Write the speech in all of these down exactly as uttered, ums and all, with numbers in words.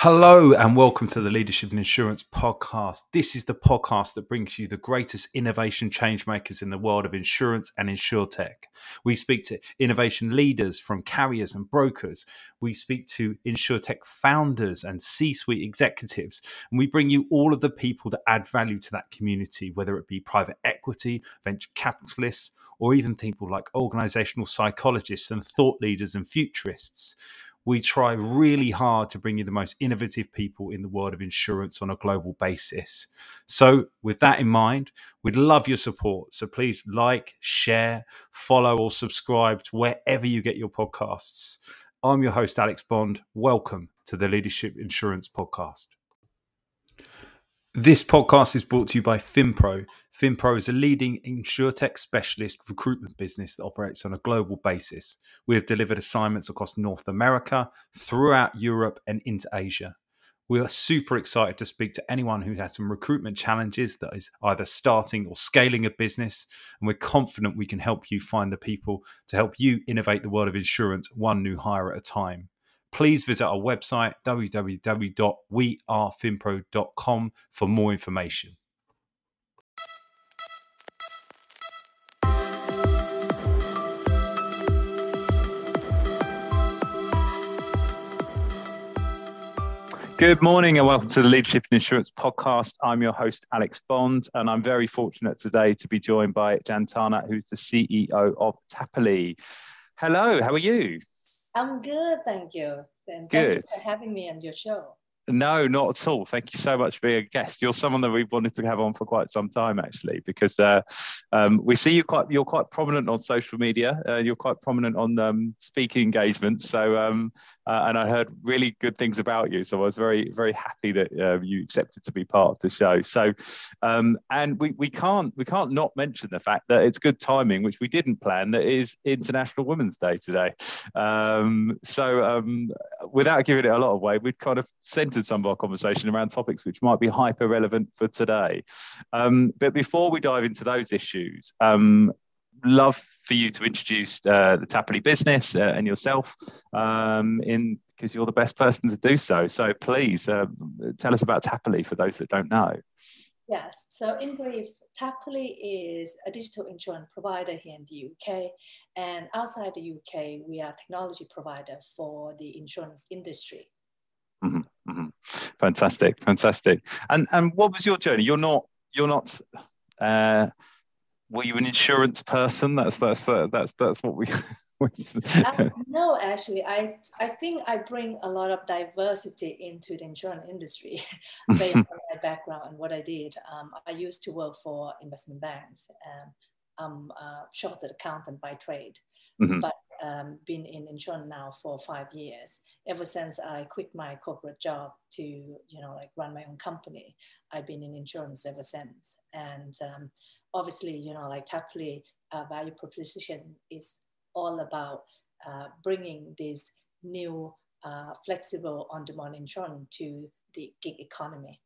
Hello and welcome to the Leadership in Insurance Podcast. This is the podcast that brings you the greatest innovation change makers in the world of insurance and insurtech. We speak to innovation leaders from carriers and brokers. We speak to insurtech founders and C-suite executives. And we bring you all of the people that add value to that community, whether it be private equity, venture capitalists, or even people like organizational psychologists and thought leaders and futurists. We try really hard to bring you the most innovative people in the world of insurance on a global basis. So with that in mind, we'd love your support. So please like, share, follow or subscribe to wherever you get your podcasts. I'm your host, Alex Bond. Welcome to the Leadership Insurance Podcast. This podcast is brought to you by FinPro. FinPro is a leading insurtech specialist recruitment business that operates on a global basis. We have delivered assignments across North America, throughout Europe and into Asia. We are super excited to speak to anyone who has some recruitment challenges that is either starting or scaling a business. And we're confident we can help you find the people to help you innovate the world of insurance one new hire at a time. Please visit our website, w w w dot we are finpro dot com, for more information. Good morning and welcome to the Leadership in Insurance Podcast. I'm your host, Alex Bond, and I'm very fortunate today to be joined by Janthana, who's the C E O of Tapoly. Hello, how are you? I'm good, thank you. And thank good. you for having me on your show. No, not at all. Thank you so much for being a guest. You're someone that we've wanted to have on for quite some time, actually, because uh, um, we see you quite, you're quite prominent on social media. Uh, you're quite prominent on um, speaking engagements. So, um, uh, and I heard really good things about you. So I was very, very happy that uh, you accepted to be part of the show. So, um, and we, we can't we can't not mention the fact that it's good timing, which we didn't plan. That is International Women's Day today. Um, so, um, without giving it a lot of weight, we've kind of sent some of our conversation around topics which might be hyper relevant for today. Um, but before we dive into those issues, um, love for you to introduce uh, the Tapoly business uh, and yourself, um, in because you're the best person to do so. So please uh, tell us about Tapoly for those that don't know. Yes, so in brief, Tapoly is a digital insurance provider here in the U K, and outside the U K, we are a technology provider for the insurance industry. Mm-hmm. Mm-hmm. Fantastic, fantastic. And and what was your journey? You're not you're not. Uh, were you an insurance person? That's that's uh, that's that's what we. um, no, actually, I I think I bring a lot of diversity into the insurance industry based on my background and what I did. Um, I used to work for investment banks. Um, I'm a chartered accountant by trade, mm-hmm. but. Um, been in insurance now for five years. Ever since I quit my corporate job to, you know, like run my own company, I've been in insurance ever since. And um, obviously, you know, like Tapoly uh, value proposition is all about uh, bringing this new uh, flexible on-demand insurance to the gig economy.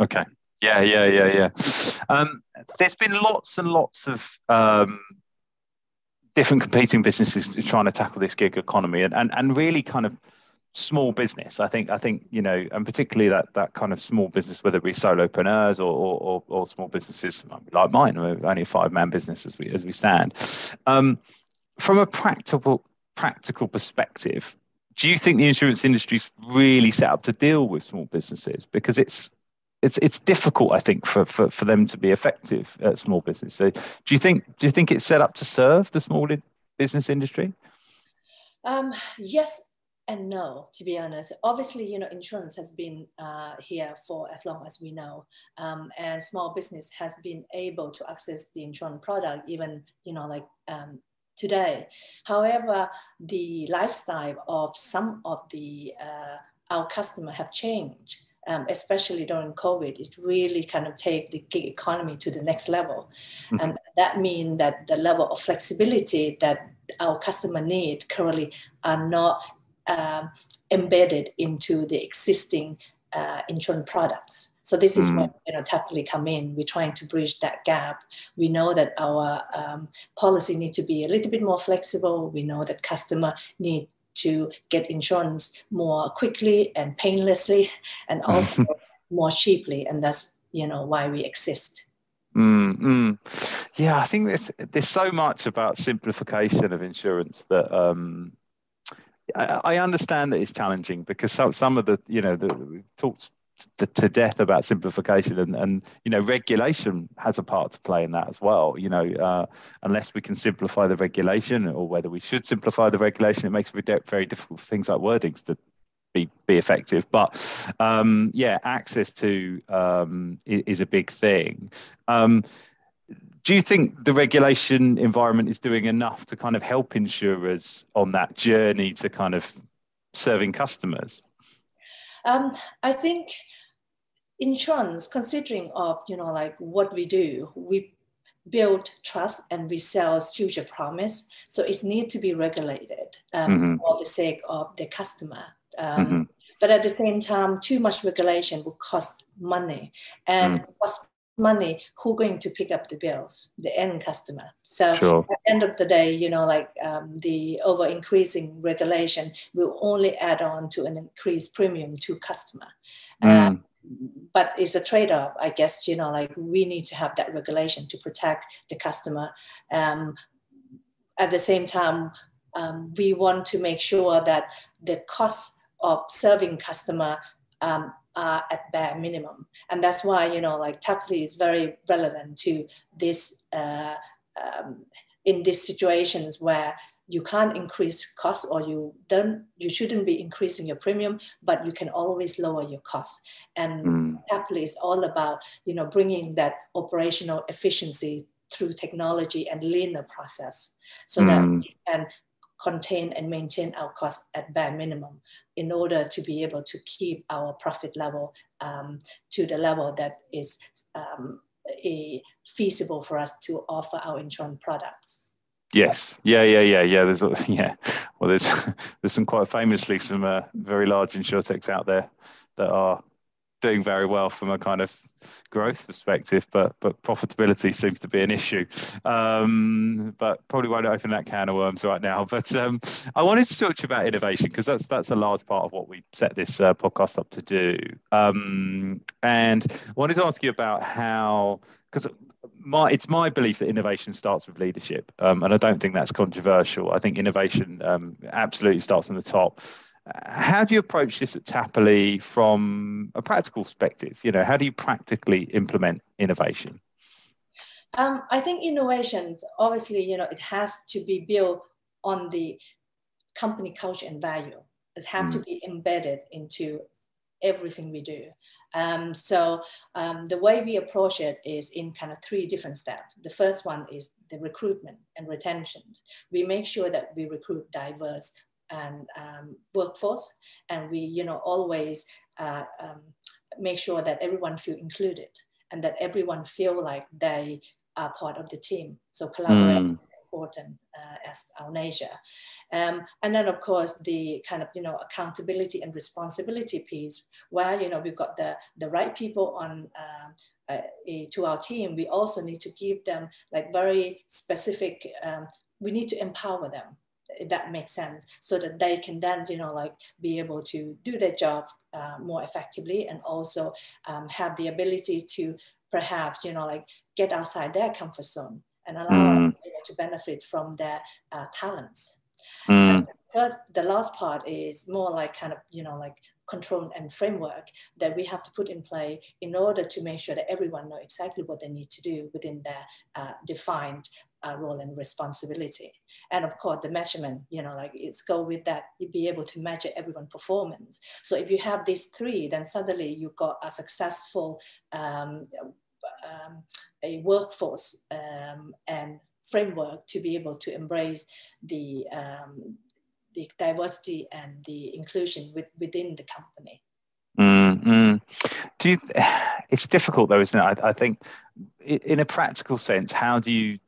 Okay. Yeah, yeah, yeah, yeah. Um, there's been lots and lots of... Um, different competing businesses trying to tackle this gig economy, and, and and really kind of small business. I think I think you know, and particularly that that kind of small business, whether it be solopreneurs or or, or small businesses like mine, we're only a five man business as we as we stand. Um, from a practical practical perspective, do you think the insurance industry's really set up to deal with small businesses? Because it's It's it's difficult, I think, for, for, for them to be effective at small business. So, do you think do you think it's set up to serve the small business industry? Um, yes and no, to be honest. Obviously, you know, insurance has been uh, here for as long as we know, um, and small business has been able to access the insurance product, even you know, like. Um, today, however, the lifestyle of some of the uh, our customer have changed. Um, especially during COVID, it really kind of take the gig economy to the next level. Mm-hmm. And that means that the level of flexibility that our customer need currently are not um, embedded into the existing uh, insurance products. So this is mm-hmm. where, you know, Tapoly come in. We're trying to bridge that gap. We know that our um, policy need to be a little bit more flexible. We know that customer need to get insurance more quickly and painlessly, and also more cheaply. And that's, you know, why we exist. Mm, mm. Yeah, I think there's, there's so much about simplification of insurance that um, I, I understand that it's challenging, because some, some of the, you know, the, we've talked to, to death about simplification, and, and, you know, regulation has a part to play in that as well. You know, uh, unless we can simplify the regulation, or whether we should simplify the regulation, it makes it very difficult for things like wordings to Be, be effective. But um, yeah, access to um, is, is a big thing. Um, do you think the regulation environment is doing enough to kind of help insurers on that journey to kind of serving customers? Um, I think insurance, considering of, you know, like what we do, we build trust and we sell future promise. So it needs to be regulated um, mm-hmm. for the sake of the customer. Um, mm-hmm. But at the same time, too much regulation will cost money, and mm. cost money, who's going to pick up the bills? The end customer. So sure. at the end of the day, you know, like um, the over increasing regulation will only add on to an increased premium to customer. Mm. Um, but it's a trade-off, I guess. You know, like we need to have that regulation to protect the customer. Um, at the same time, um, we want to make sure that the cost of serving customer um, are at bare minimum. And that's why, you know, like Tapoly is very relevant to this, uh, um, in these situations where you can't increase costs, or you don't, you shouldn't be increasing your premium, but you can always lower your costs. And mm. Tapoly is all about, you know, bringing that operational efficiency through technology and leaner process, so mm. that we can contain and maintain our costs at bare minimum in order to be able to keep our profit level um, to the level that is um, a feasible for us to offer our insurance products. Yes. Yeah, yeah, yeah, yeah. There's, yeah. Well, there's, there's some quite famously some uh, very large insurtechs out there that are doing very well from a kind of growth perspective, but but profitability seems to be an issue. Um, but probably won't open that can of worms right now. But um, I wanted to talk to you about innovation, because that's that's a large part of what we set this uh, podcast up to do. Um, and I wanted to ask you about how, because my it's my belief that innovation starts with leadership, um, and I don't think that's controversial. I think innovation um, absolutely starts from the top. How do you approach this at Tapoly from a practical perspective? You know, how do you practically implement innovation? Um, I think innovation, obviously, you know, it has to be built on the company culture and value. It has mm. to be embedded into everything we do. Um, so um, the way we approach it is in kind of three different steps. The first one is the recruitment and retention. We make sure that we recruit diverse and um, workforce, and we, you know, always uh, um, make sure that everyone feel included, and that everyone feel like they are part of the team. So collaboration mm. is important uh, as our nature. Um, and then, of course, the kind of, you know, accountability and responsibility piece, where, you know, we've got the, the right people on um, uh, to our team. We also need to give them like very specific, um, we need to empower them, if that makes sense, so that they can then, you know, like be able to do their job uh, more effectively, and also um, have the ability to perhaps, you know, like get outside their comfort zone and allow mm. them to benefit from their uh, talents. Mm. And the, first, the last part is more like kind of, you know, like control and framework that we have to put in play in order to make sure that everyone knows exactly what they need to do within their uh, defined Uh, role and responsibility. And of course the measurement, you know, like it's go with that, you be able to measure everyone's performance. So if you have these three, then suddenly you've got a successful um, um, a workforce um, and framework to be able to embrace the um, the diversity and the inclusion with, within the company. Mm-hmm. Do you, it's difficult though, isn't it? I, I think in a practical sense, how do you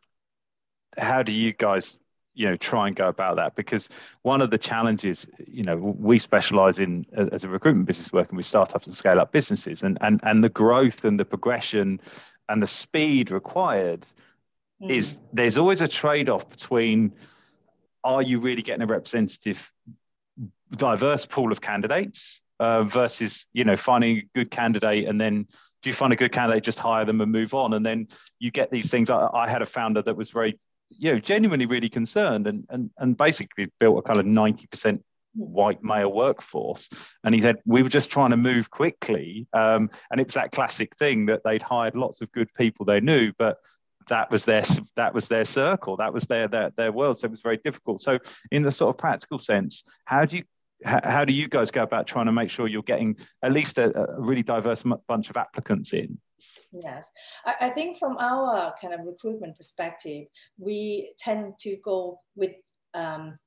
How do you guys, you know, try and go about that? Because one of the challenges, you know, we specialize in as a recruitment business working with startups and scale up businesses, and and and the growth and the progression and the speed required mm. is there's always a trade-off between, are you really getting a representative diverse pool of candidates uh, versus, you know, finding a good candidate and then do you find a good candidate, just hire them and move on? And then you get these things. I, I had a founder that was very, you know, genuinely really concerned and and and basically built a kind of ninety percent white male workforce. And he said, we were just trying to move quickly. Um, and it's that classic thing that they'd hired lots of good people they knew, but that was their that was their circle, that was their their, their world. So it was very difficult. So in the sort of practical sense, how do you how do you guys go about trying to make sure you're getting at least a, a really diverse m- bunch of applicants in? Yes, I, I think from our kind of recruitment perspective, we tend to go with um,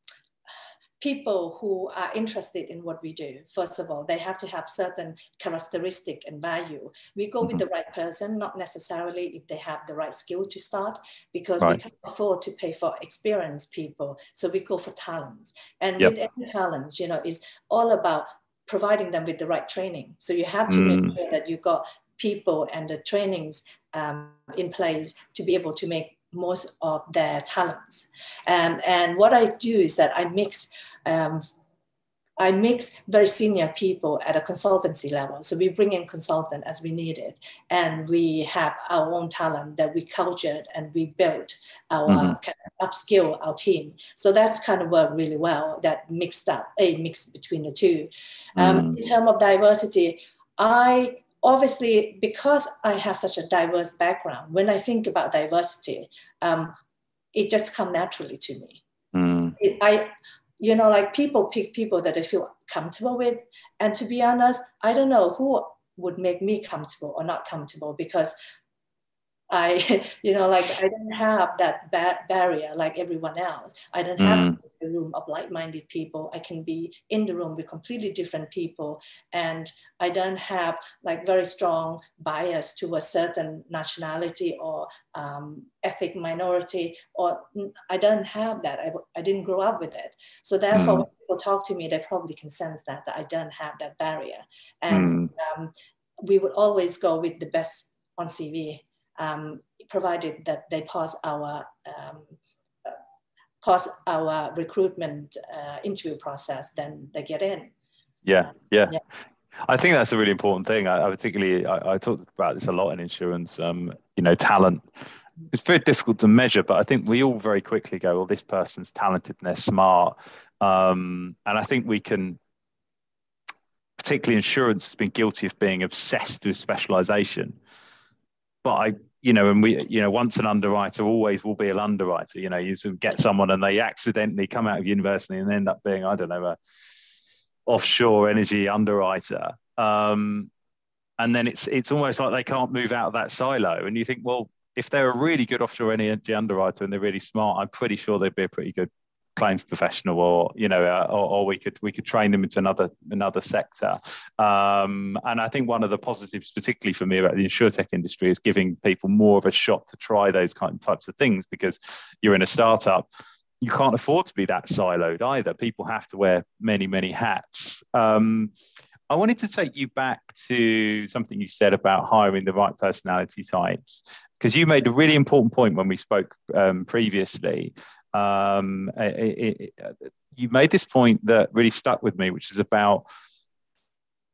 people who are interested in what we do. First of all, they have to have certain characteristic and value. We go mm-hmm. with the right person, not necessarily if they have the right skill to start, because right. we can't afford to pay for experienced people. So we go for talents. And yep. with any talents, you know, it's all about providing them with the right training. So you have to mm. make sure that you've got people and the trainings um, in place to be able to make most of their talents. Um, and what I do is that I mix um, I mix very senior people at a consultancy level. So we bring in consultant as we need it. And we have our own talent that we cultured and we built our mm-hmm. kind of upskill our team. So that's kind of worked really well, that mixed up, a mix between the two. Um, mm. In terms of diversity, I Obviously, because I have such a diverse background, when I think about diversity, um, it just comes naturally to me. Mm. It, I, you know, like people pick people that they feel comfortable with. And to be honest, I don't know who would make me comfortable or not comfortable, because I, you know, like I don't have that bad barrier like everyone else. I don't have mm. to be in the room of like-minded people. I can be in the room with completely different people. And I don't have like very strong bias to a certain nationality or um, ethnic minority, or I don't have that. I, I didn't grow up with it. So therefore, mm. when people talk to me, they probably can sense that, that I don't have that barrier. And mm. um, we would always go with the best on C V. Um, provided that they pass our um, uh, pass our recruitment uh, interview process, then they get in. Yeah, yeah. yeah. I think that's a really important thing. I, I particularly, I, I talked about this a lot in insurance, um, you know, talent. It's very difficult to measure, but I think we all very quickly go, well, this person's talented and they're smart. Um, and I think we can, particularly insurance has been guilty of being obsessed with specialization. But I, you know, and we, you know, once an underwriter, always will be an underwriter. You know, you sort of get someone and they accidentally come out of university and end up being, I don't know, a offshore energy underwriter. Um, and then it's it's almost like they can't move out of that silo. And you think, well, if they're a really good offshore energy underwriter and they're really smart, I'm pretty sure they'd be a pretty good claims professional, or you know, uh, or, or we could we could train them into another another sector. Um, and I think one of the positives, particularly for me about the insurtech industry, is giving people more of a shot to try those kind of types of things, because you're in a startup, you can't afford to be that siloed either. People have to wear many many hats. Um, I wanted to take you back to something you said about hiring the right personality types, because you made a really important point when we spoke um, previously. Um, it, it, you made this point that really stuck with me, which is about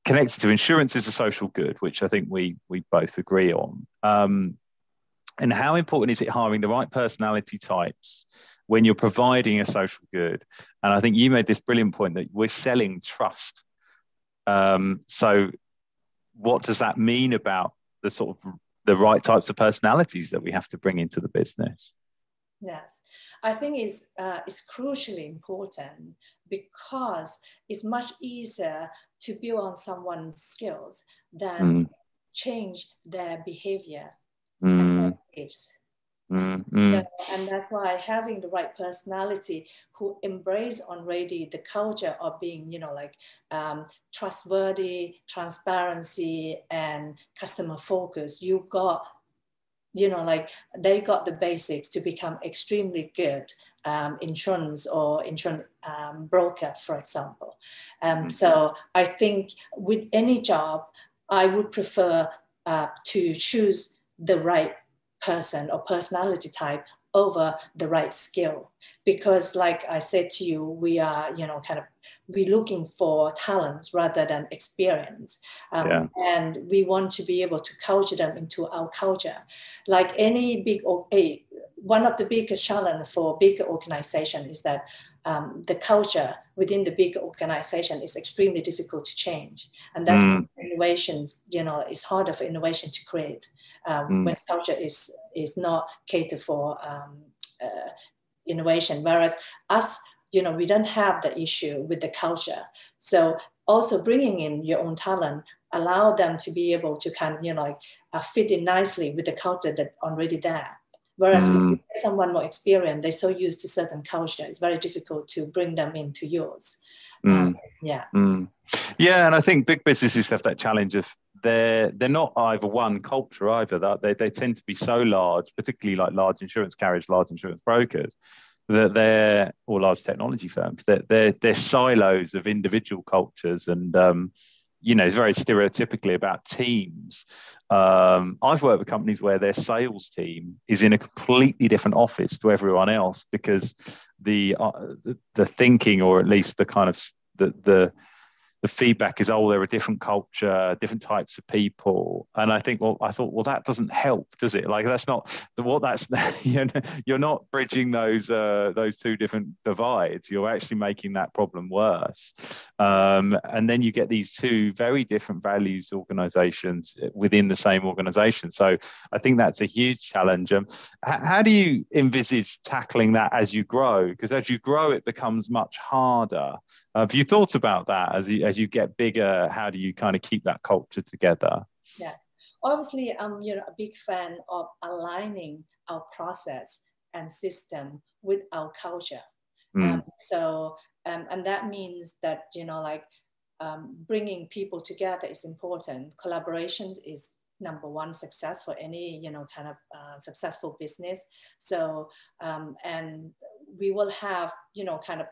connected to insurance is a social good, which I think we we both agree on. Um, and how important is it hiring the right personality types when you're providing a social good? And I think you made this brilliant point that we're selling trust. Um, so what does that mean about the sort of the right types of personalities that we have to bring into the business? Yes, I think it's, uh, it's crucially important, because it's much easier to build on someone's skills than mm. change their behavior mm. and their beliefs. Mm-hmm. So, and that's why having the right personality who embrace already the culture of being, you know, like um, trustworthy, transparency, and customer focus, you got, you know, like they got the basics to become extremely good um, insurance or insurance um, broker, for example. Um, mm-hmm. So I think with any job, I would prefer uh, to choose the right person or personality type over the right skill. Because like I said to you, we are, you know, kind of, we're looking for talent rather than experience. Um, yeah. And we want to be able to culture them into our culture. Like any big, one of the biggest challenges for big organization is that um, the culture within the big organization is extremely difficult to change. And that's mm. why innovation, you know, it's harder for innovation to create um, mm. when culture is, is not catered for um, uh, innovation. Whereas us, you know, we don't have the issue with the culture. So also bringing in your own talent, allow them to be able to kind of, you know, like, uh, fit in nicely with the culture that's already there. Whereas mm. if you're someone more experienced, they're so used to certain culture, it's very difficult to bring them into yours. Mm. Um, yeah. Mm. Yeah, and I think big businesses have that challenge of they're they're not either one culture either. That they, they tend to be so large, particularly like large insurance carriers, large insurance brokers, that they're, or large technology firms, that they're, they're silos of individual cultures and, um, you know, it's very stereotypically about teams. Um, I've worked with companies where their sales team is in a completely different office to everyone else because the uh, the, the thinking, or at least the kind of the, the the feedback is, oh, they're a different culture, different types of people. And I think, well, I thought, well, that doesn't help, does it? Like that's not what that's you know, you're not bridging those uh, those two different divides. You're actually making that problem worse. Um, and then you get these two very different values organizations within the same organization. So I think that's a huge challenge. Um, how do you envisage tackling that as you grow? Because as you grow, it becomes much harder. Have you thought about that as you, as you get bigger? How do you kind of keep that culture together? Yeah, obviously, I'm you know a big fan of aligning our process and system with our culture. Mm. Um, so, um, and that means that you know like um, bringing people together is important. Collaborations is number one success for any you know kind of uh, successful business. So, um, and we will have you know kind of.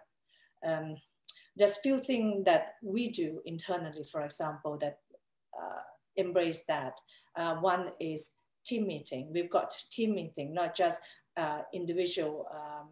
Um, There's few things that we do internally, for example, that uh, embrace that. Uh, one is team meeting. We've got team meeting, not just uh, individual um,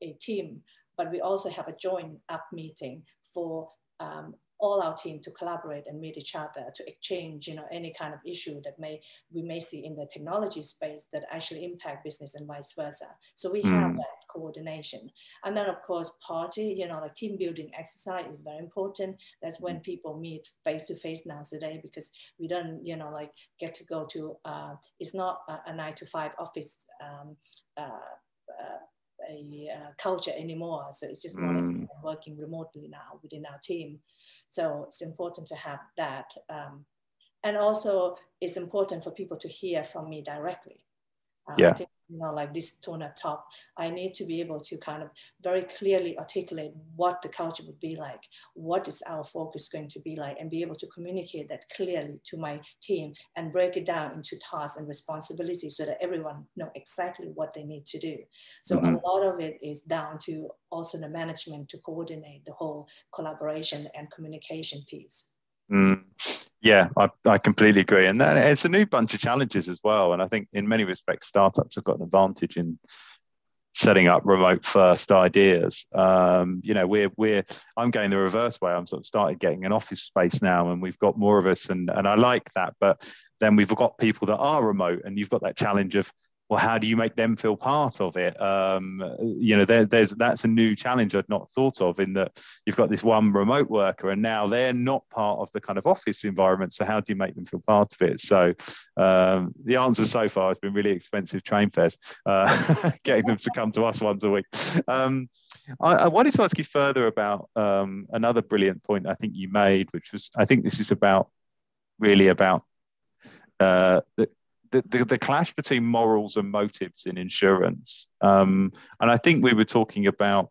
a team, but we also have a joint up meeting for um, all our team to collaborate and meet each other to exchange, you know, any kind of issue that may we may see in the technology space that actually impact business and vice versa. So we mm. have that coordination. And then of course, party, you know, like team building exercise is very important. That's when people meet face to face now today, because we don't, you know, like get to go to, uh, it's not a, a nine to five office um, uh, uh, a, uh, culture anymore. So it's just more mm. like working remotely now within our team. So it's important to have that. Um, and also it's important for people to hear from me directly. Uh, yeah. I think, you know, like this tone-up talk, I need to be able to kind of very clearly articulate what the culture would be like, what is our focus going to be like, and be able to communicate that clearly to my team and break it down into tasks and responsibilities so that everyone know exactly what they need to do. So mm-hmm. a lot of it is down to also the management to coordinate the whole collaboration and communication piece. Mm. Yeah, I, I completely agree. And that, it's a new bunch of challenges as well. And I think in many respects, startups have got an advantage in setting up remote first ideas. Um, you know, we're, we're, I'm going the reverse way. I'm sort of started getting an office space now and we've got more of us and, and I like that. But then we've got people that are remote and you've got that challenge of, well, how do you make them feel part of it? Um, you know, there, there's that's a new challenge I'd not thought of, in that you've got this one remote worker and now they're not part of the kind of office environment. So how do you make them feel part of it? So um, the answer so far has been really expensive train fares, uh, getting them to come to us once a week. Um, I, I wanted to ask you further about um, another brilliant point I think you made, which was, I think this is about, really about uh, the, The, the, the clash between morals and motives in insurance. Um, and I think we were talking about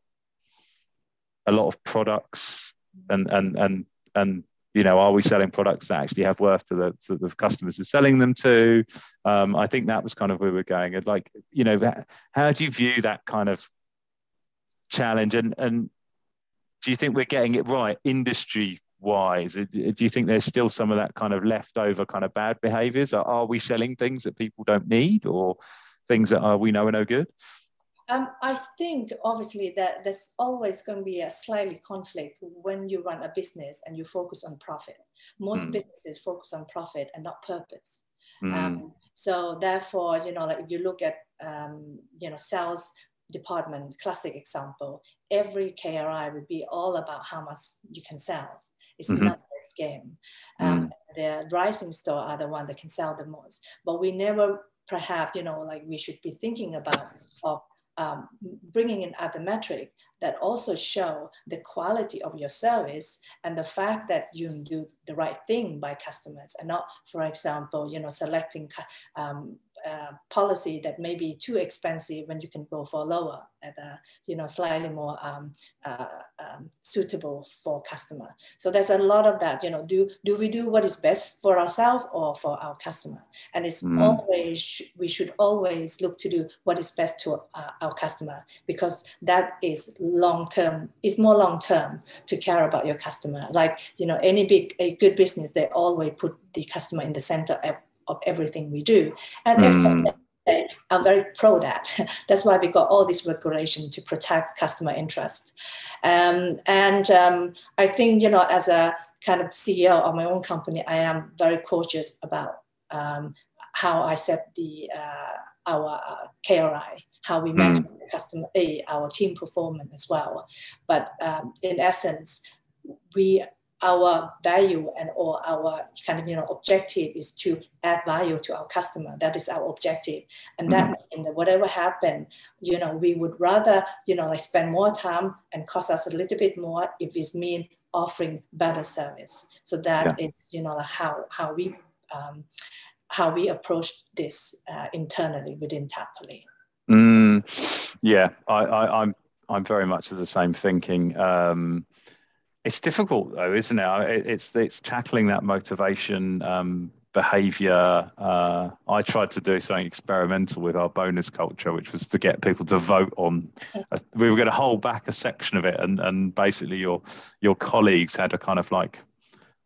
a lot of products and, and, and, and you know, are we selling products that actually have worth to the, to the customers we're selling them to? Um, I think that was kind of where we were going. And like, you know, how do you view that kind of challenge? And, and do you think we're getting it right industry wise? Do you think there's still some of that kind of leftover kind of bad behaviors? Are we selling things that people don't need, or things that are, we know are no good? Um, I think obviously that there's always going to be a slightly conflict when you run a business and you focus on profit. Most mm. businesses focus on profit and not purpose. Mm. Um, so therefore, you know, like if you look at, um, you know, sales department, classic example, every K R I would be all about how much you can sell. It's mm-hmm. not this game. Um, mm. The rising store are the one that can sell the most. But we never perhaps, you know, like we should be thinking about of Um, bringing in other metric that also show the quality of your service and the fact that you do the right thing by customers and not, for example, you know, selecting um, uh, policy that may be too expensive when you can go for lower at a, you know, slightly more um, uh, um, suitable for customer. So there's a lot of that, you know, do, do we do what is best for ourselves or for our customer? And it's mm. always, we should always look to do what is best to uh, our customer, because that is long-term, it's more long-term to care about your customer. Like, you know, any big, a good business, they always put the customer in the center of, of everything we do. And mm. if something, I'm very pro that. That's why we got all this regulation to protect customer interest. Um, and um, I think, you know, as a kind of C E O of my own company, I am very cautious about um, how I set the uh, our uh, K R I, how we manage mm. the customer, uh, our team performance as well. But um, in essence, we our value and or our kind of, you know, objective is to add value to our customer. That is our objective. And that mm-hmm. means that whatever happened, you know, we would rather, you know, like spend more time and cost us a little bit more if it means offering better service. So that yeah. is, you know, how, how we um, how we approach this uh, internally within Tapoly. Mm, yeah, I, I, I'm, I'm very much of the same thinking. Um, It's difficult though, isn't it? It's it's tackling that motivation, um, behaviour. Uh, I tried to do something experimental with our bonus culture, which was to get people to vote on. A, we were going to hold back a section of it, and and basically your your colleagues had a kind of like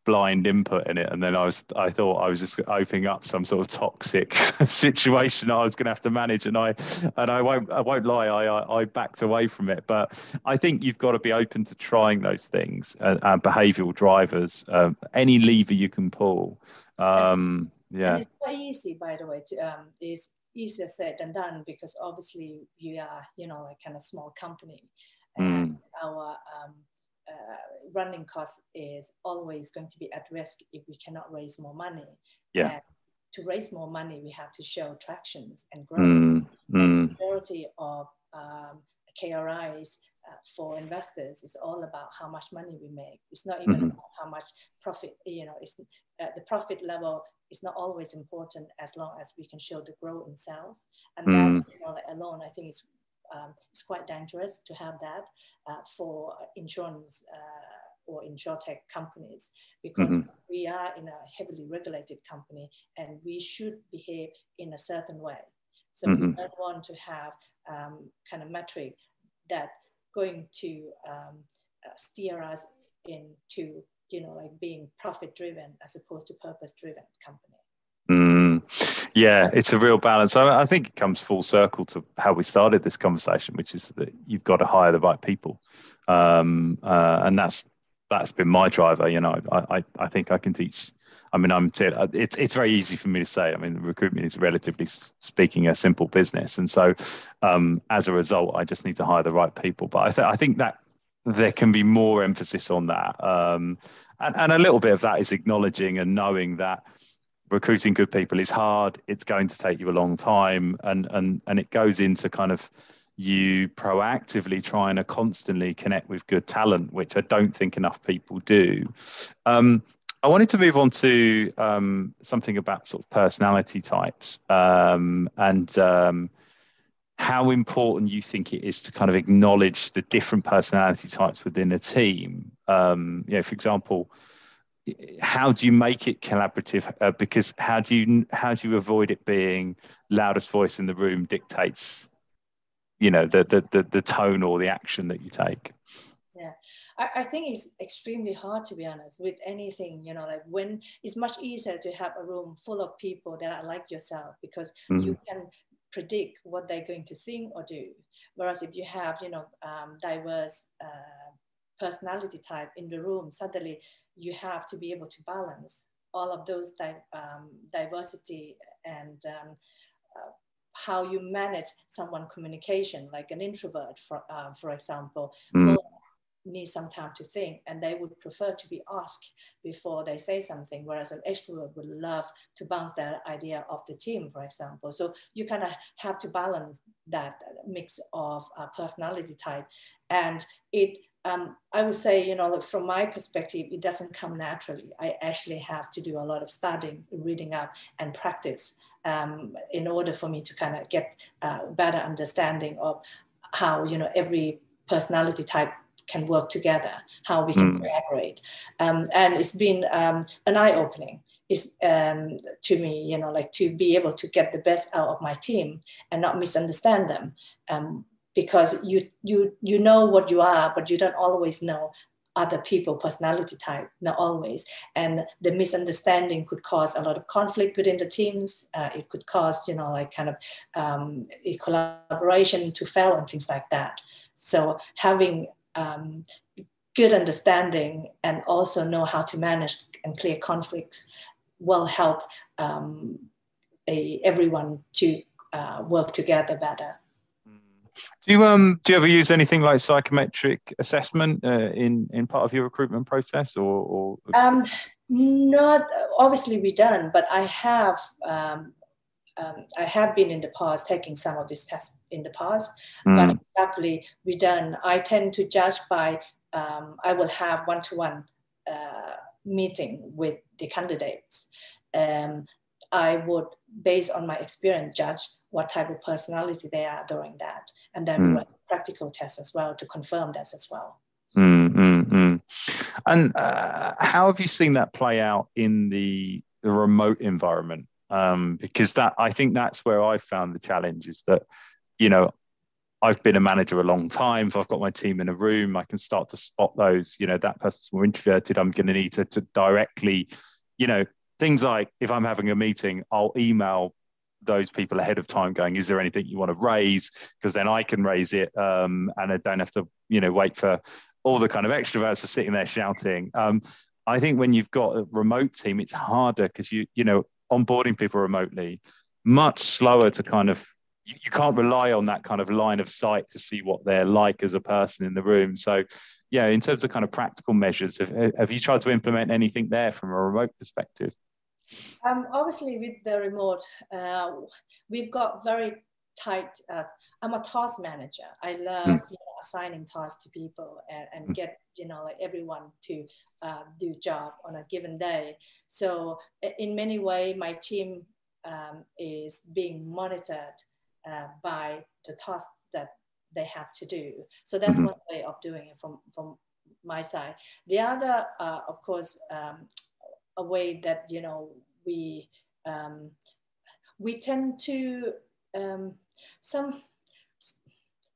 blind input in it, and then I was I thought I was just opening up some sort of toxic situation I was going to have to manage, and I and I won't I won't lie I, I I backed away from it. But I think you've got to be open to trying those things, and uh, uh, behavioural drivers, uh, any lever you can pull. Um, yeah, and it's quite easy, by the way. To, um, it's easier said than done, because obviously you are, you know, like kind of small company, and mm. our. Um, Uh, running cost is always going to be at risk if we cannot raise more money. Yeah. And to raise more money, we have to show tractions and growth. Mm, mm. The majority of um, K R Is uh, for investors is all about how much money we make. It's not even mm-hmm. about how much profit, you know, it's, uh, the profit level is not always important as long as we can show the growth in sales. And mm. that, you know, alone, I think it's Um, it's quite dangerous to have that uh, for insurance uh, or insurtech companies, because mm-hmm. we are in a heavily regulated company and we should behave in a certain way. So mm-hmm. we don't want to have um, kind of metric that going to um, uh, steer us into, you know, like being profit driven as opposed to purpose driven company. Yeah, it's a real balance. I, I think it comes full circle to how we started this conversation, which is that you've got to hire the right people, um, uh, and that's that's been my driver. You know, I I, I think I can teach. I mean, I'm it's it's very easy for me to say. I mean, recruitment is relatively speaking a simple business, and so um, as a result, I just need to hire the right people. But I th- I think that there can be more emphasis on that, um, and and a little bit of that is acknowledging and knowing that. Recruiting good people is hard. It's going to take you a long time, and and and it goes into kind of you proactively trying to constantly connect with good talent, which I don't think enough people do. Um, I wanted to move on to um, something about sort of personality types um, and um, how important you think it is to kind of acknowledge the different personality types within a team. Um, you know, for example. How do you make it collaborative? Uh, because how do you how do you avoid it being loudest voice in the room dictates, you know, the the the, the tone or the action that you take? Yeah, I, I think it's extremely hard, to be honest, with anything. You know, like when it's much easier to have a room full of people that are like yourself, because mm-hmm. you can predict what they're going to think or do. Whereas if you have, you know, um, diverse uh, personality type in the room, suddenly you have to be able to balance all of those di um, diversity and um, uh, how you manage someone's communication, like an introvert, for, uh, for example, mm. will need some time to think, and they would prefer to be asked before they say something, whereas an extrovert would love to bounce their idea off the team, for example. So you kind of have to balance that mix of uh, personality type. And it, um, I would say, you know, from my perspective, it doesn't come naturally. I actually have to do a lot of studying, reading up, and practice um, in order for me to kind of get a uh, better understanding of how, you know, every personality type can work together, how we can mm. collaborate. Um, and it's been um, an eye-opening is um, to me, you know, like to be able to get the best out of my team and not misunderstand them, um, because you, you, you know what you are, but you don't always know other people, personality type, not always. And the misunderstanding could cause a lot of conflict within the teams. Uh, it could cause, you know, like kind of um, collaboration to fail and things like that. So having Um, good understanding and also know how to manage and clear conflicts will help um, a, everyone to uh, work together better. Do you um do you ever use anything like psychometric assessment uh, in in part of your recruitment process, or? or... Um, not obviously we don't, but I have. Um, Um, I have been in the past taking some of these tests in the past, mm. but luckily we done. I tend to judge by, um, I will have one-to-one uh, meeting with the candidates. Um, I would, based on my experience, judge what type of personality they are during that. And then mm. we will practical tests as well to confirm this as well. Mm, mm, mm. And uh, how have you seen that play out in the, the remote environment? Um, because that, I think that's where I found the challenge is that, you know, I've been a manager a long time. If I've got my team in a room, I can start to spot those, you know, that person's more introverted. I'm going to need to, to directly, you know, things like if I'm having a meeting, I'll email those people ahead of time going, is there anything you want to raise? Because then I can raise it um, and I don't have to, you know, wait for all the kind of extroverts are sitting there shouting. Um, I think when you've got a remote team, it's harder because you, you know, onboarding people remotely, much slower to kind of, you, you can't rely on that kind of line of sight to see what they're like as a person in the room. So yeah, in terms of kind of practical measures, have, have you tried to implement anything there from a remote perspective? Um, obviously with the remote, uh, we've got very tight, uh, I'm a task manager. I love mm. you know, assigning tasks to people and, and get, you know, like everyone to uh, do job on a given day. So in many ways, my team um, is being monitored uh, by the task that they have to do. So that's mm-hmm. one way of doing it from, from my side. The other, uh, of course, um, a way that, you know, we, um, we tend to, um, some,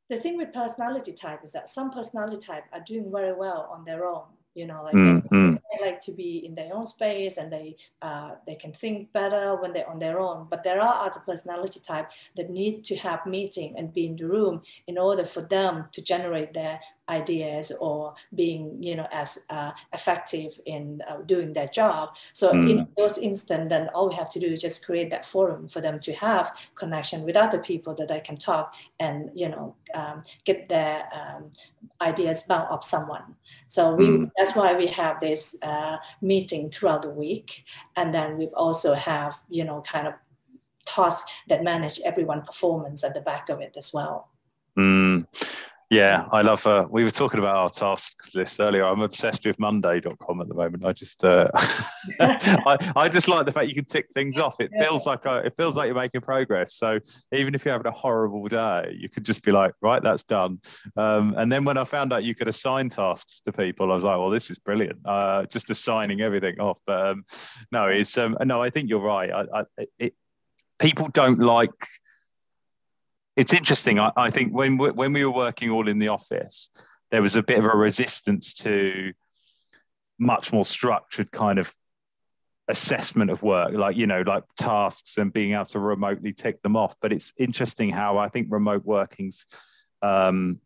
the thing with personality type is that some personality type are doing very well on their own, you know, like mm-hmm. they, they like to be in their own space and they uh, they can think better when they're on their own. But there are other personality type that need to have meeting and be in the room in order for them to generate their ideas or being, you know, as uh, effective in uh, doing their job. So mm. in those instances, then all we have to do is just create that forum for them to have connection with other people that they can talk and, you know, um, get their um, ideas bound up someone. So we mm. that's why we have this uh, meeting throughout the week. And then we also have, you know, kind of tasks that manage everyone's performance at the back of it as well. Mm. Yeah, I love, uh, we were talking about our tasks list earlier. I'm obsessed with Monday dot com at the moment. I just, uh, I, I just like the fact you can tick things off. It feels like, a, it feels like you're making progress. So even if you're having a horrible day, you could just be like, right, that's done. Um, and then when I found out you could assign tasks to people, I was like, well, this is brilliant. Uh, just assigning everything off. But um, no, it's, um, no, I think you're right. I, I, it, people don't like, it's interesting. I, I think when we, when we were working all in the office, there was a bit of a resistance to much more structured kind of assessment of work, like, you know, like tasks and being able to remotely tick them off. But it's interesting how I think remote working's um,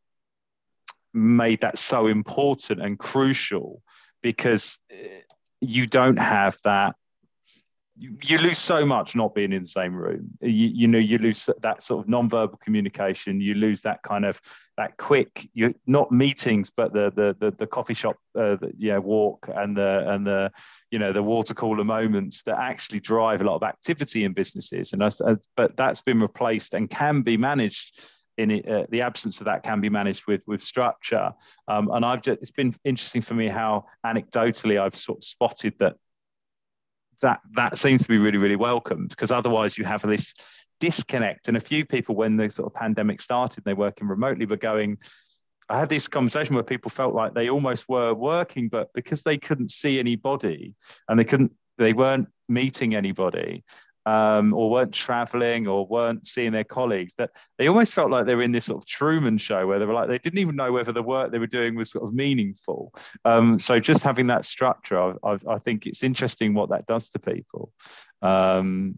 made that so important and crucial, because you don't have that, you, you lose so much not being in the same room. You, you know, you lose that sort of non-verbal communication. You lose that kind of, that quick, you not meetings, but the the the, the coffee shop, uh, the, you know, walk and the and the you know the water cooler moments that actually drive a lot of activity in businesses. And I, but that's been replaced and can be managed. In it, uh, the absence of that can be managed with with structure. Um, and I've just, it's been interesting for me how anecdotally I've sort of spotted that that that seems to be really, really welcomed, because otherwise you have this disconnect. And a few people, when the sort of pandemic started, they're working remotely, were going, I had this conversation where people felt like they almost were working, but because they couldn't see anybody and they couldn't, they weren't meeting anybody, Um, or weren't traveling or weren't seeing their colleagues, that they almost felt like they were in this sort of Truman Show where they were like, they didn't even know whether the work they were doing was sort of meaningful. Um, so just having that structure, I've, I've, I think it's interesting what that does to people. Um,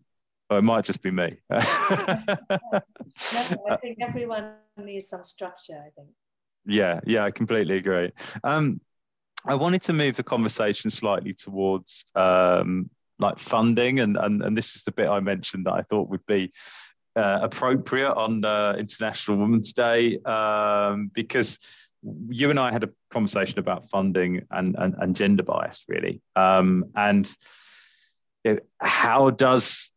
it might just be me. No, I think everyone needs some structure, I think. Yeah, yeah, I completely agree. Um, I wanted to move the conversation slightly towards um, like funding, and, and and this is the bit I mentioned that I thought would be uh, appropriate on uh, International Women's Day, um, because you and I had a conversation about funding and and, and gender bias, really, um, and you know, how does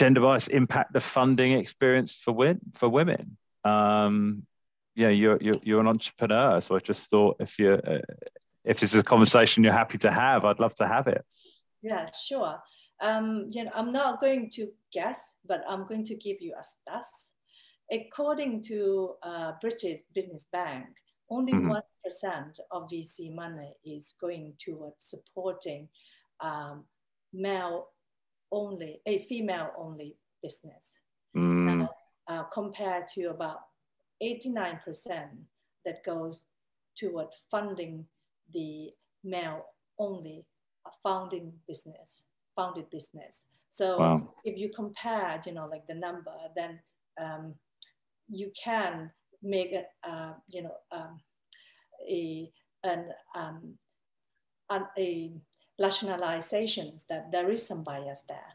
gender bias impact the funding experience for win for women? Um, you know, you're, you're you're an entrepreneur, so I just thought if you uh, if this is a conversation you're happy to have, I'd love to have it. Yeah, sure. Um, you know, I'm not going to guess, but I'm going to give you a stats. According to uh, British Business Bank, only one percent of V C money is going toward supporting um, male-only, a female-only business, mm. now, uh, compared to about eighty-nine percent that goes toward funding the male-only founding business, founded business. So wow. If you compare, you know, like the number, then um, you can make a, uh, you know, um, a an um, a, a rationalization that there is some bias there.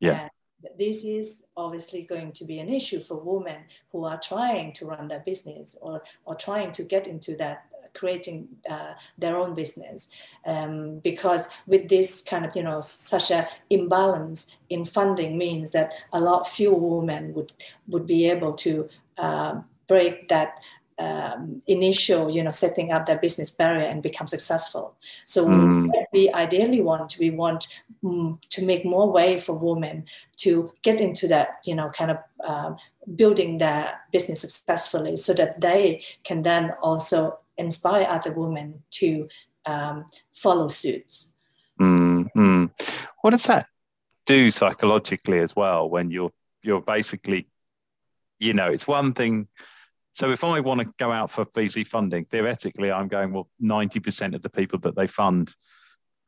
Yeah. And this is obviously going to be an issue for women who are trying to run their business or or trying to get into that, creating uh, their own business, um, because with this kind of, you know, such an imbalance in funding means that a lot fewer women would would be able to uh, break that um, initial, you know, setting up their business barrier and become successful. So mm. what we ideally want to we want um, to make more way for women to get into that, you know, kind of um, building their business successfully, so that they can then also inspire other women to um, follow suits. Mm-hmm. What does that do psychologically as well? When you're you're basically, you know, it's one thing. So if I want to go out for V C funding, theoretically, I'm going, well, ninety percent of the people that they fund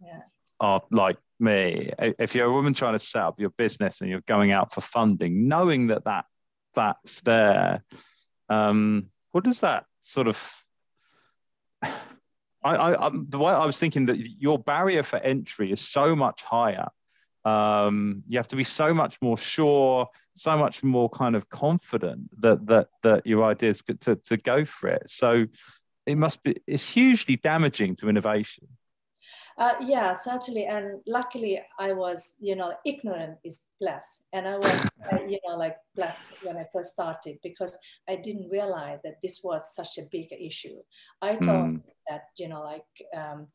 yeah. are like me. If you're a woman trying to set up your business and you're going out for funding, knowing that that that's there, um, what does that sort of I, I, I, the way I was thinking that your barrier for entry is so much higher. Um, you have to be so much more sure, so much more kind of confident that that that your ideas get to to go for it. So it must be it's hugely damaging to innovation. Uh, yeah, certainly. And luckily, I was, you know, ignorant is blessed. And I was, uh, you know, like blessed when I first started, because I didn't realize that this was such a big issue. I thought mm. that, you know, like, um,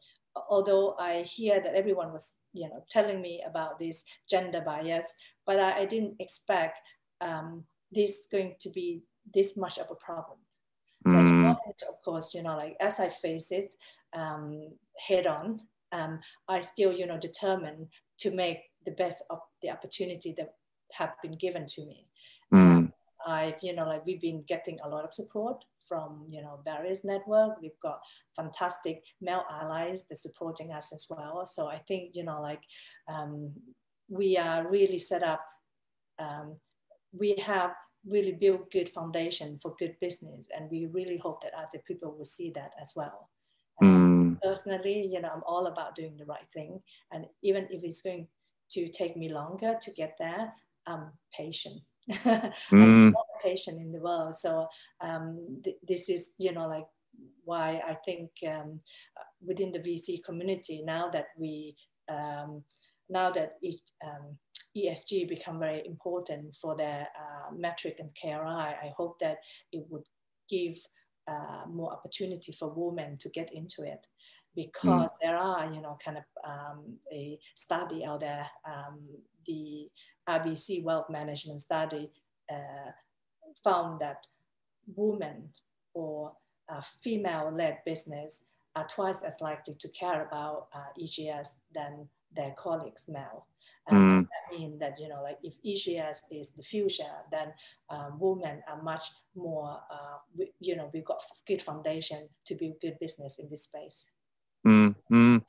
although I hear that everyone was, you know, telling me about this gender bias, but I, I didn't expect um, this going to be this much of a problem. Mm. But of course, you know, like as I face it um, head on, Um, I still, you know, determined to make the best of the opportunity that have been given to me. Mm. I've, you know, like we've been getting a lot of support from, you know, various network. We've got fantastic male allies that's supporting us as well. So I think, you know, like um, we are really set up, um, we have really built good foundation for good business. And we really hope that other people will see that as well. Mm. Personally, you know, I'm all about doing the right thing. And even if it's going to take me longer to get there, I'm patient. mm. I'm not patient in the world. So um, th- this is, you know, like why I think um, within the V C community, now that we, um, now that each, um, E S G become very important for their uh, metric and K R I, I hope that it would give uh, more opportunity for women to get into it, because mm. there are, you know, kind of um, a study out there, um, the R B C wealth management study uh, found that women or uh, female-led business are twice as likely to care about uh, E G S than their colleagues male. Um, mm. That means that, you know, like if E G S is the future, then um, women are much more, uh, we, you know, we've got good foundation to build good business in this space. Mm, mm.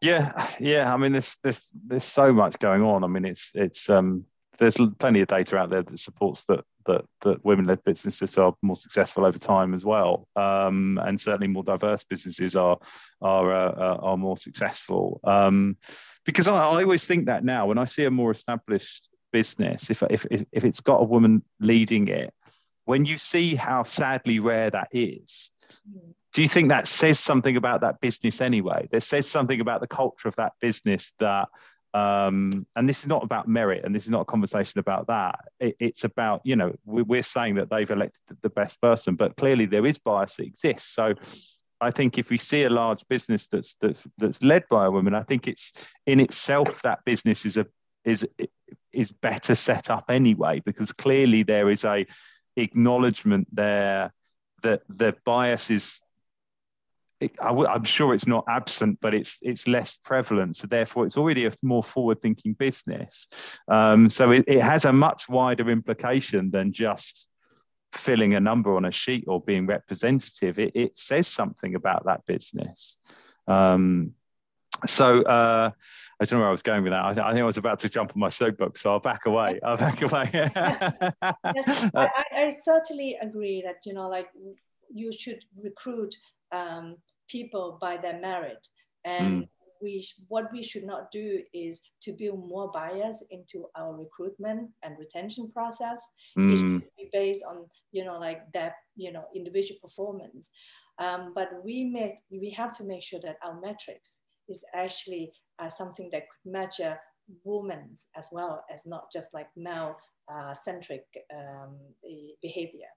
Yeah, yeah. I mean, there's there's there's so much going on. I mean, it's it's um, there's plenty of data out there that supports that that that women-led businesses are more successful over time as well, um, and certainly more diverse businesses are are uh, are more successful. Um, because I, I always think that now when I see a more established business, if if if it's got a woman leading it, when you see how sadly rare that is. Mm. Do you think that says something about that business anyway? That says something about the culture of that business that, um, and this is not about merit, and this is not a conversation about that. It, it's about, you know, we, we're saying that they've elected the best person, but clearly there is bias that exists. So I think if we see a large business that's that's that's led by a woman, I think it's in itself that business is a is is better set up anyway, because clearly there is a acknowledgement there that the bias is. I w- I'm sure it's not absent, but it's it's less prevalent. So therefore, it's already a more forward-thinking business. Um, so it, it has a much wider implication than just filling a number on a sheet or being representative. It, it says something about that business. Um, so uh, I don't know where I was going with that. I, th- I think I was about to jump on my soapbox, so I'll back away. I'll back away. yes, I, I certainly agree that, you know, like you should recruit Um, people by their merit, and mm. we what we should not do is to build more bias into our recruitment and retention process. Mm. It should be based on, you know, like that, you know, individual performance. Um, but we make we have to make sure that our metrics is actually uh, something that could measure women's as well as not just like male uh, centric um, behavior.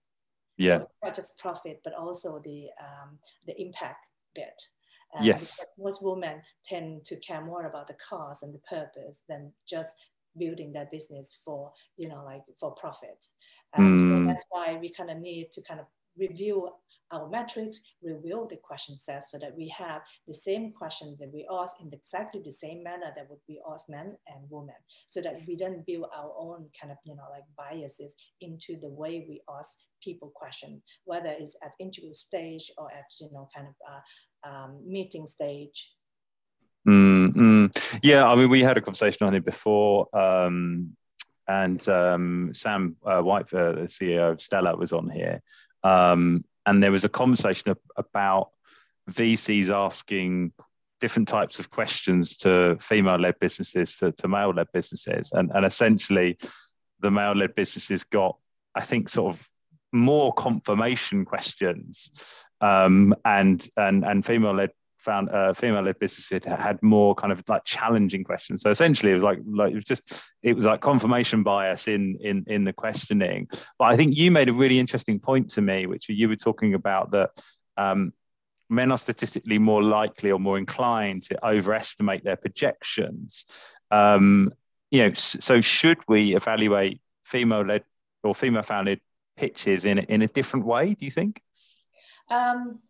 Yeah, so not just profit, but also the um, the impact bit. Um, yes, most women tend to care more about the cause and the purpose than just building their business for, you know, like for profit. Um, mm. So that's why we kind of need to kind of review our metrics, review the question sets, so that we have the same question that we ask in exactly the same manner that would be asked men and women, so that we don't build our own kind of, you know, like biases into the way we ask people question, whether it's at interview stage or at, you know, kind of uh, um, meeting stage. Mm-hmm. Yeah, I mean, we had a conversation on it before. Um, and um, Sam uh, White, uh, the C E O of Stella, was on here. Um, and there was a conversation about V Cs asking different types of questions to female-led businesses, to, to male-led businesses. And, and essentially, the male-led businesses got, I think, sort of more confirmation questions. Um, and and and female-led found uh, female-led businesses had more kind of like challenging questions. So essentially, it was like like it was just it was like confirmation bias in in in the questioning. But I think you made a really interesting point to me, which you were talking about that um, men are statistically more likely or more inclined to overestimate their projections. Um, you know, so should we evaluate female-led or female-founded pitches in in a different way? Do you think? Um,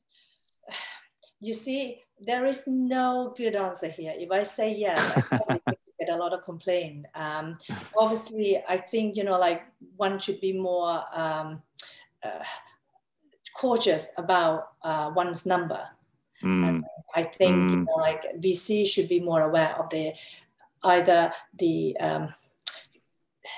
you see. There is no good answer here. If I say yes, I probably get a lot of complaint. Um, obviously, I think, you know, like one should be more um, uh, cautious about uh, one's number. Mm. And I think mm. you know, like V C should be more aware of the either the um,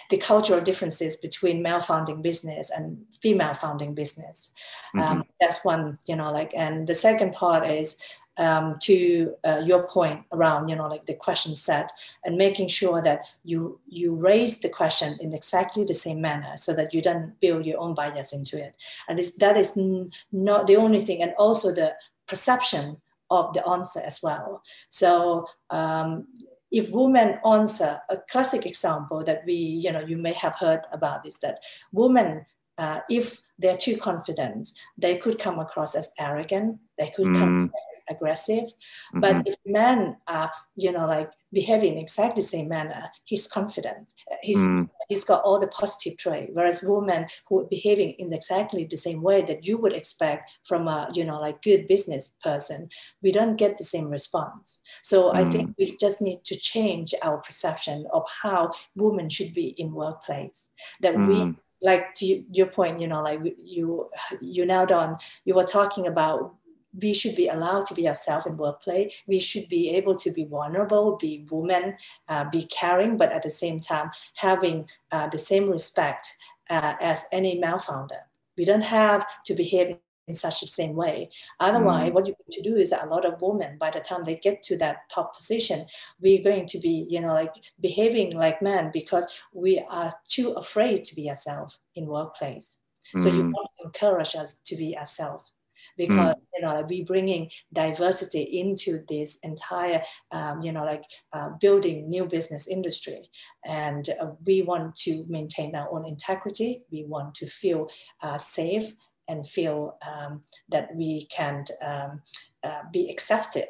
the cultural differences between male founding business and female founding business. Um, mm-hmm. That's one, you know, like, and the second part is um, to uh, your point around, you know, like the question set and making sure that you, you raise the question in exactly the same manner so that you don't build your own bias into it. And it's, that is n- not the only thing. And also the perception of the answer as well. So, um, if women answer, a classic example that we, you know, you may have heard about is that women, uh, if they're too confident, they could come across as arrogant, they could mm. come across as aggressive. Mm-hmm. But if men are, you know, like behaving in exactly the same manner, he's confident. He's mm. he's got all the positive trait. Whereas women who are behaving in exactly the same way that you would expect from a, you know, like good business person, we don't get the same response. So mm. I think we just need to change our perception of how women should be in workplace. That mm. we, like to your point, you know, like you, you now Don, you were talking about we should be allowed to be ourselves in workplace. We should be able to be vulnerable, be women, uh, be caring, but at the same time, having uh, the same respect uh, as any male founder. We don't have to behave in such the same way. Otherwise, mm. what you need to do is that a lot of women, by the time they get to that top position, we're going to be, you know, like behaving like men because we are too afraid to be ourselves in workplace. Mm. So you want to encourage us to be ourselves. Because mm. you know, like we bringing diversity into this entire, um, you know, like uh, building new business industry, and uh, we want to maintain our own integrity. We want to feel uh, safe and feel um, that we can um, uh, be accepted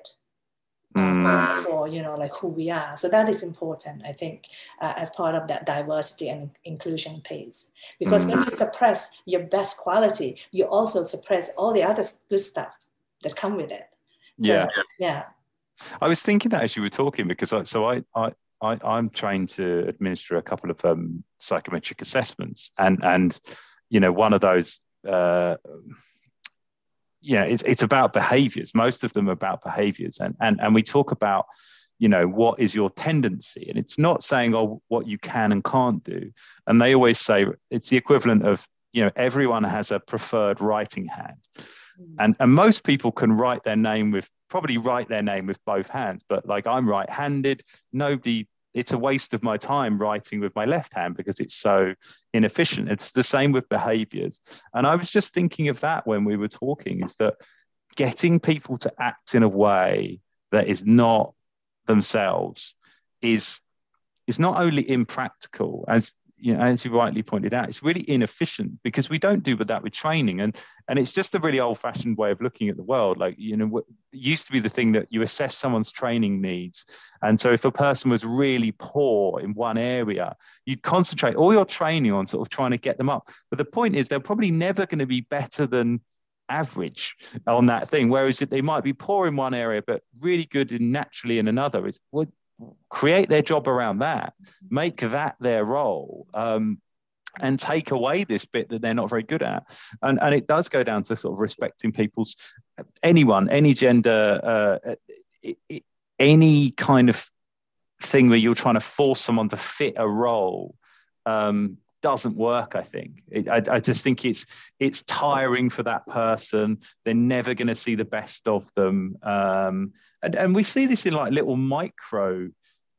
mm. for, you know, like who we are. So that is important, I think, uh, as part of that diversity and inclusion piece. Because mm. when you suppress your best quality, you also suppress all the other good stuff that come with it. So, yeah, yeah. I was thinking that as you were talking, because I, so I, I, I, I'm trained to administer a couple of um, psychometric assessments, and and you know, one of those. Uh, yeah, it's it's about behaviours. Most of them are about behaviours, and and and we talk about, you know, what is your tendency, and it's not saying oh what you can and can't do. And they always say it's the equivalent of, you know, everyone has a preferred writing hand, mm. and and most people can write their name with probably write their name with both hands. But like I'm right-handed, nobody. It's a waste of my time writing with my left hand because it's so inefficient. It's the same with behaviors. And I was just thinking of that when we were talking, is that getting people to act in a way that is not themselves is, is not only impractical, as you know, as you rightly pointed out, it's really inefficient because we don't do that with training. And, and it's just a really old fashioned way of looking at the world. Like, you know, it used to be the thing that you assess someone's training needs. And so if a person was really poor in one area, you'd concentrate all your training on sort of trying to get them up. But the point is they're probably never going to be better than average on that thing. Whereas if they might be poor in one area, but really good in naturally in another, it's what, create their job around that, make that their role, um, and take away this bit that they're not very good at. And and it does go down to sort of respecting people's, anyone, any gender, uh, it, it, any kind of thing where you're trying to force someone to fit a role um, doesn't work, I think. It, I, I just think it's it's tiring for that person. They're never going to see the best of them. Um, and, and we see this in like little micro,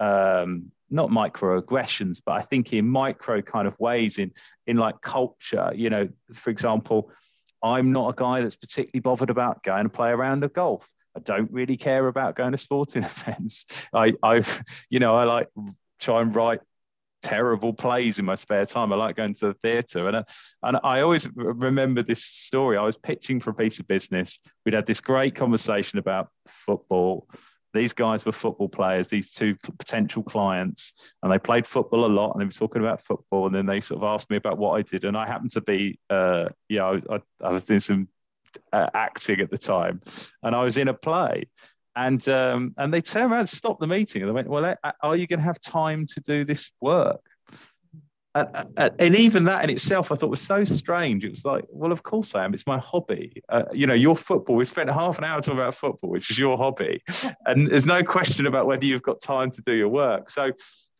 um, not microaggressions, but I think in micro kind of ways in, in like culture. You know, for example, I'm not a guy that's particularly bothered about going to play a round of golf. I don't really care about going to sporting events. I, I you know, I like try and write terrible plays in my spare time. I like going to the theatre, and I, and I always remember this story. I was pitching for a piece of business. We'd had this great conversation about football. These guys were football players, these two potential clients, and they played football a lot, and they were talking about football, and then they sort of asked me about what I did, and I happened to be uh you know I, I was doing some uh, acting at the time, and I was in a play. And um, and they turned around and stopped the meeting. And they went, well, are you going to have time to do this work? And, and even that in itself, I thought was so strange. It was like, well, of course I am. It's my hobby. Uh, you know, your football, we spent half an hour talking about football, which is your hobby. And there's no question about whether you've got time to do your work. So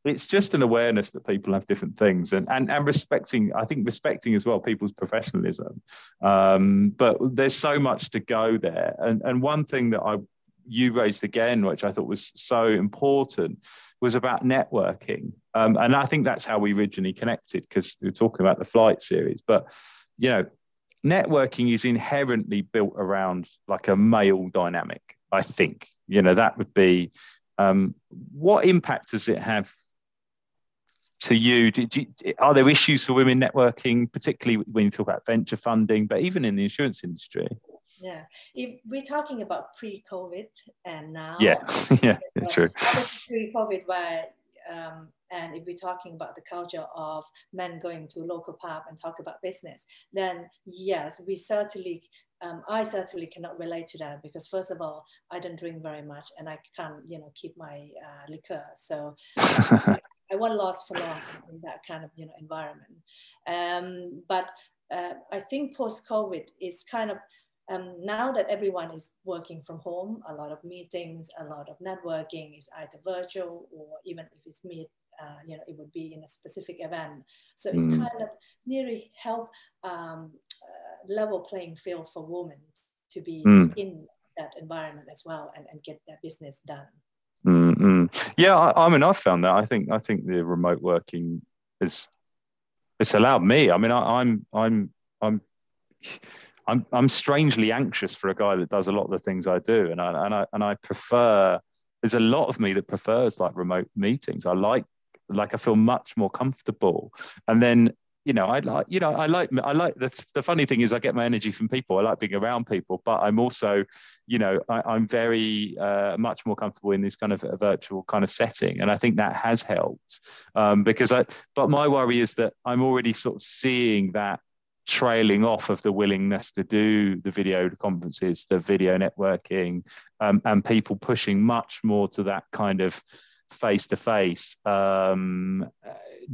it's just an awareness that people have different things, and, and, and respecting, I think respecting as well, people's professionalism. Um, but there's so much to go there. And, and one thing that I you raised again, which I thought was so important, was about networking. Um, and I think that's how we originally connected, because we were talking about the flight series. But, you know, networking is inherently built around like a male dynamic, I think. You know, that would be, um, what impact does it have to you? Do, do, are there issues for women networking, particularly when you talk about venture funding, but even in the insurance industry? Yeah, if we're talking about pre-COVID and now. Yeah, yeah, true. Pre-COVID, where, um, and if we're talking about the culture of men going to a local pub and talk about business, then yes, we certainly, um, I certainly cannot relate to that, because first of all, I don't drink very much and I can't, you know, keep my uh, liquor. So I, I was lost for long in that kind of, you know, environment. Um, but uh, I think post-COVID is kind of, Um, now that everyone is working from home, a lot of meetings, a lot of networking is either virtual, or even if it's meet, uh, you know, it would be in a specific event. So it's mm. kind of nearly help um, uh, level playing field for women to be mm. in that environment as well, and, and get their business done. Mm-hmm. Yeah, I, I mean, I've found that. I think I think the remote working is, it's allowed me. I mean, I, I'm I'm I'm. I'm I'm strangely anxious for a guy that does a lot of the things I do, and I and I and I prefer. There's a lot of me that prefers like remote meetings. I like like I feel much more comfortable, and then you know I like you know I like I like the the funny thing is I get my energy from people. I like being around people, but I'm also you know I, I'm very uh, much more comfortable in this kind of virtual kind of setting, and I think that has helped um, because I. But my worry is that I'm already sort of seeing that trailing off of the willingness to do the video conferences, the video networking, um, and people pushing much more to that kind of face-to-face. Um,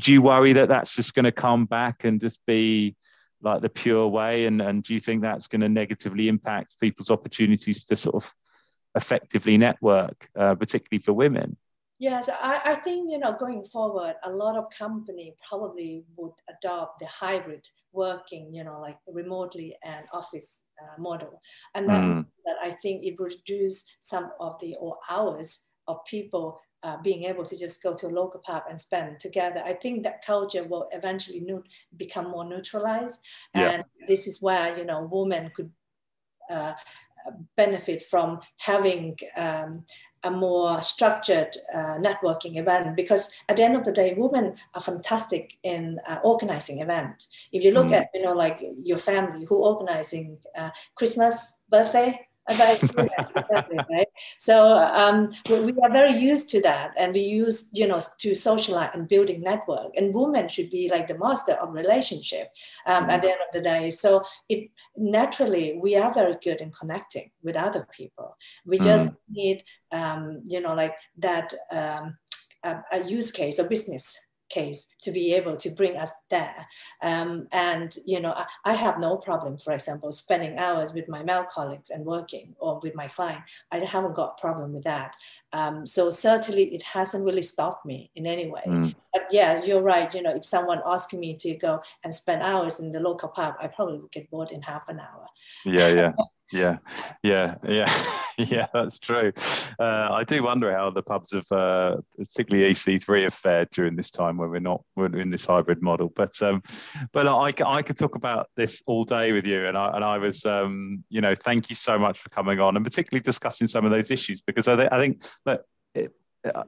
do you worry that that's just going to come back and just be like the pure way? And, and do you think that's going to negatively impact people's opportunities to sort of effectively network, uh, particularly for women? Yes, I, I think, you know, going forward, a lot of company probably would adopt the hybrid working, you know, like remotely and office uh, model. And that, mm. that I think it reduces some of the or hours of people uh, being able to just go to a local pub and spend together. I think that culture will eventually new, become more neutralized. Yeah. And this is where, you know, women could uh, benefit from having um, a more structured uh, networking event, because at the end of the day, women are fantastic in uh, organizing events. If you look mm. at, you know, like your family, who organizing uh, Christmas, birthday, about, right? So um, we are very used to that, and we use, you know, to socialize and building network. And women should be like the master of relationship um, at the end of the day. So it naturally we are very good in connecting with other people. We just mm. need, um, you know, like that um, a, a use case or business case to be able to bring us there. Um, and, you know, I, I have no problem, for example, spending hours with my male colleagues and working or with my client. I haven't got a problem with that. Um, so certainly it hasn't really stopped me in any way. Mm. But yeah, you're right. You know, if someone asked me to go and spend hours in the local pub, I probably would get bored in half an hour. Yeah, yeah. Yeah, yeah, yeah, yeah, that's true. Uh, I do wonder how the pubs have, uh, particularly E C three, have fared during this time when we're not when we're in this hybrid model. But um, but I, I could talk about this all day with you, and I and I was, um, you know, thank you so much for coming on, and particularly discussing some of those issues, because I, th- I think that it,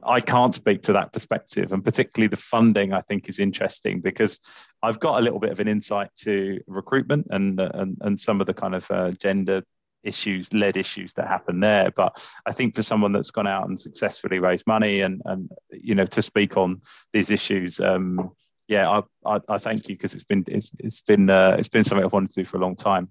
I can't speak to that perspective, and particularly the funding I think is interesting, because I've got a little bit of an insight to recruitment and and, and some of the kind of uh, gender issues, lead issues that happen there. But I think for someone that's gone out and successfully raised money and, and you know, to speak on these issues, um, yeah, I, I, I thank you, because it's been it's, it's been uh, it's been something I've wanted to do for a long time.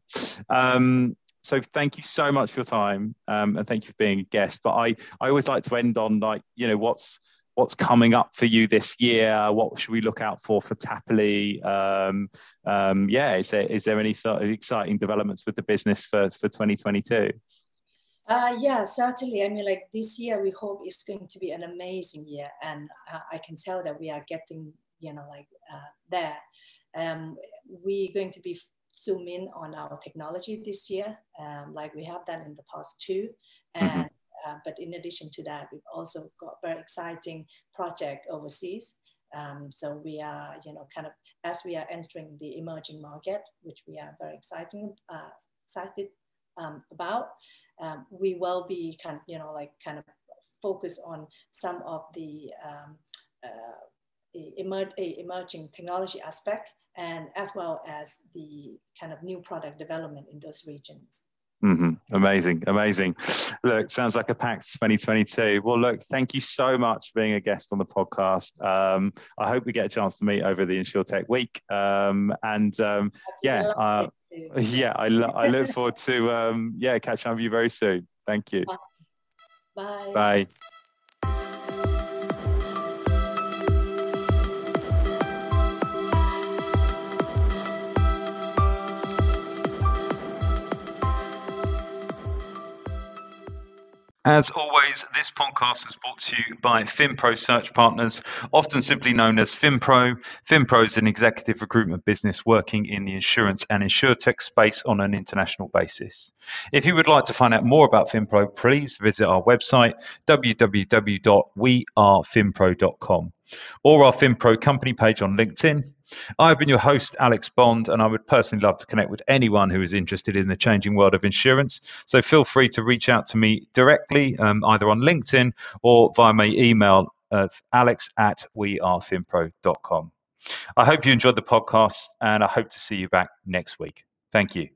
Um, So thank you so much for your time, um, and thank you for being a guest. But I, I always like to end on like, you know, what's what's coming up for you this year? What should we look out for for Tapoly? Um, um, yeah, is there is there any sort of exciting developments with the business for, for twenty twenty-two? Uh, yeah, certainly. I mean, like this year, we hope it's going to be an amazing year. And uh, I can tell that we are getting, you know, like uh, there. Um, we're going to be zoom in on our technology this year, um, like we have done in the past two. And mm-hmm. Uh, but in addition to that, we've also got very exciting project overseas. Um, so we are, you know, kind of as we are entering the emerging market, which we are very exciting, uh, excited um, about, um, we will be kind of, you know, like kind of focus on some of the um, uh, emer- emerging technology aspect, and as well as the kind of new product development in those regions. Mm-hmm. Amazing, amazing. Look, sounds like a packed twenty twenty-two. Well, look, thank you so much for being a guest on the podcast. Um, I hope we get a chance to meet over the Insurtech week. Um, and um, yeah, uh, yeah, I, lo- I look forward to um, yeah catching up with you very soon. Thank you. Bye. Bye. As always, this podcast is brought to you by FinPro Search Partners, often simply known as FinPro. FinPro is an executive recruitment business working in the insurance and insurtech space on an international basis. If you would like to find out more about FinPro, please visit our website, w w w dot we are finpro dot com, or our FinPro company page on LinkedIn. I've been your host, Alex Bond, and I would personally love to connect with anyone who is interested in the changing world of insurance. So feel free to reach out to me directly, um, either on LinkedIn or via my email, uh, alex at we are finpro dot com. I hope you enjoyed the podcast, and I hope to see you back next week. Thank you.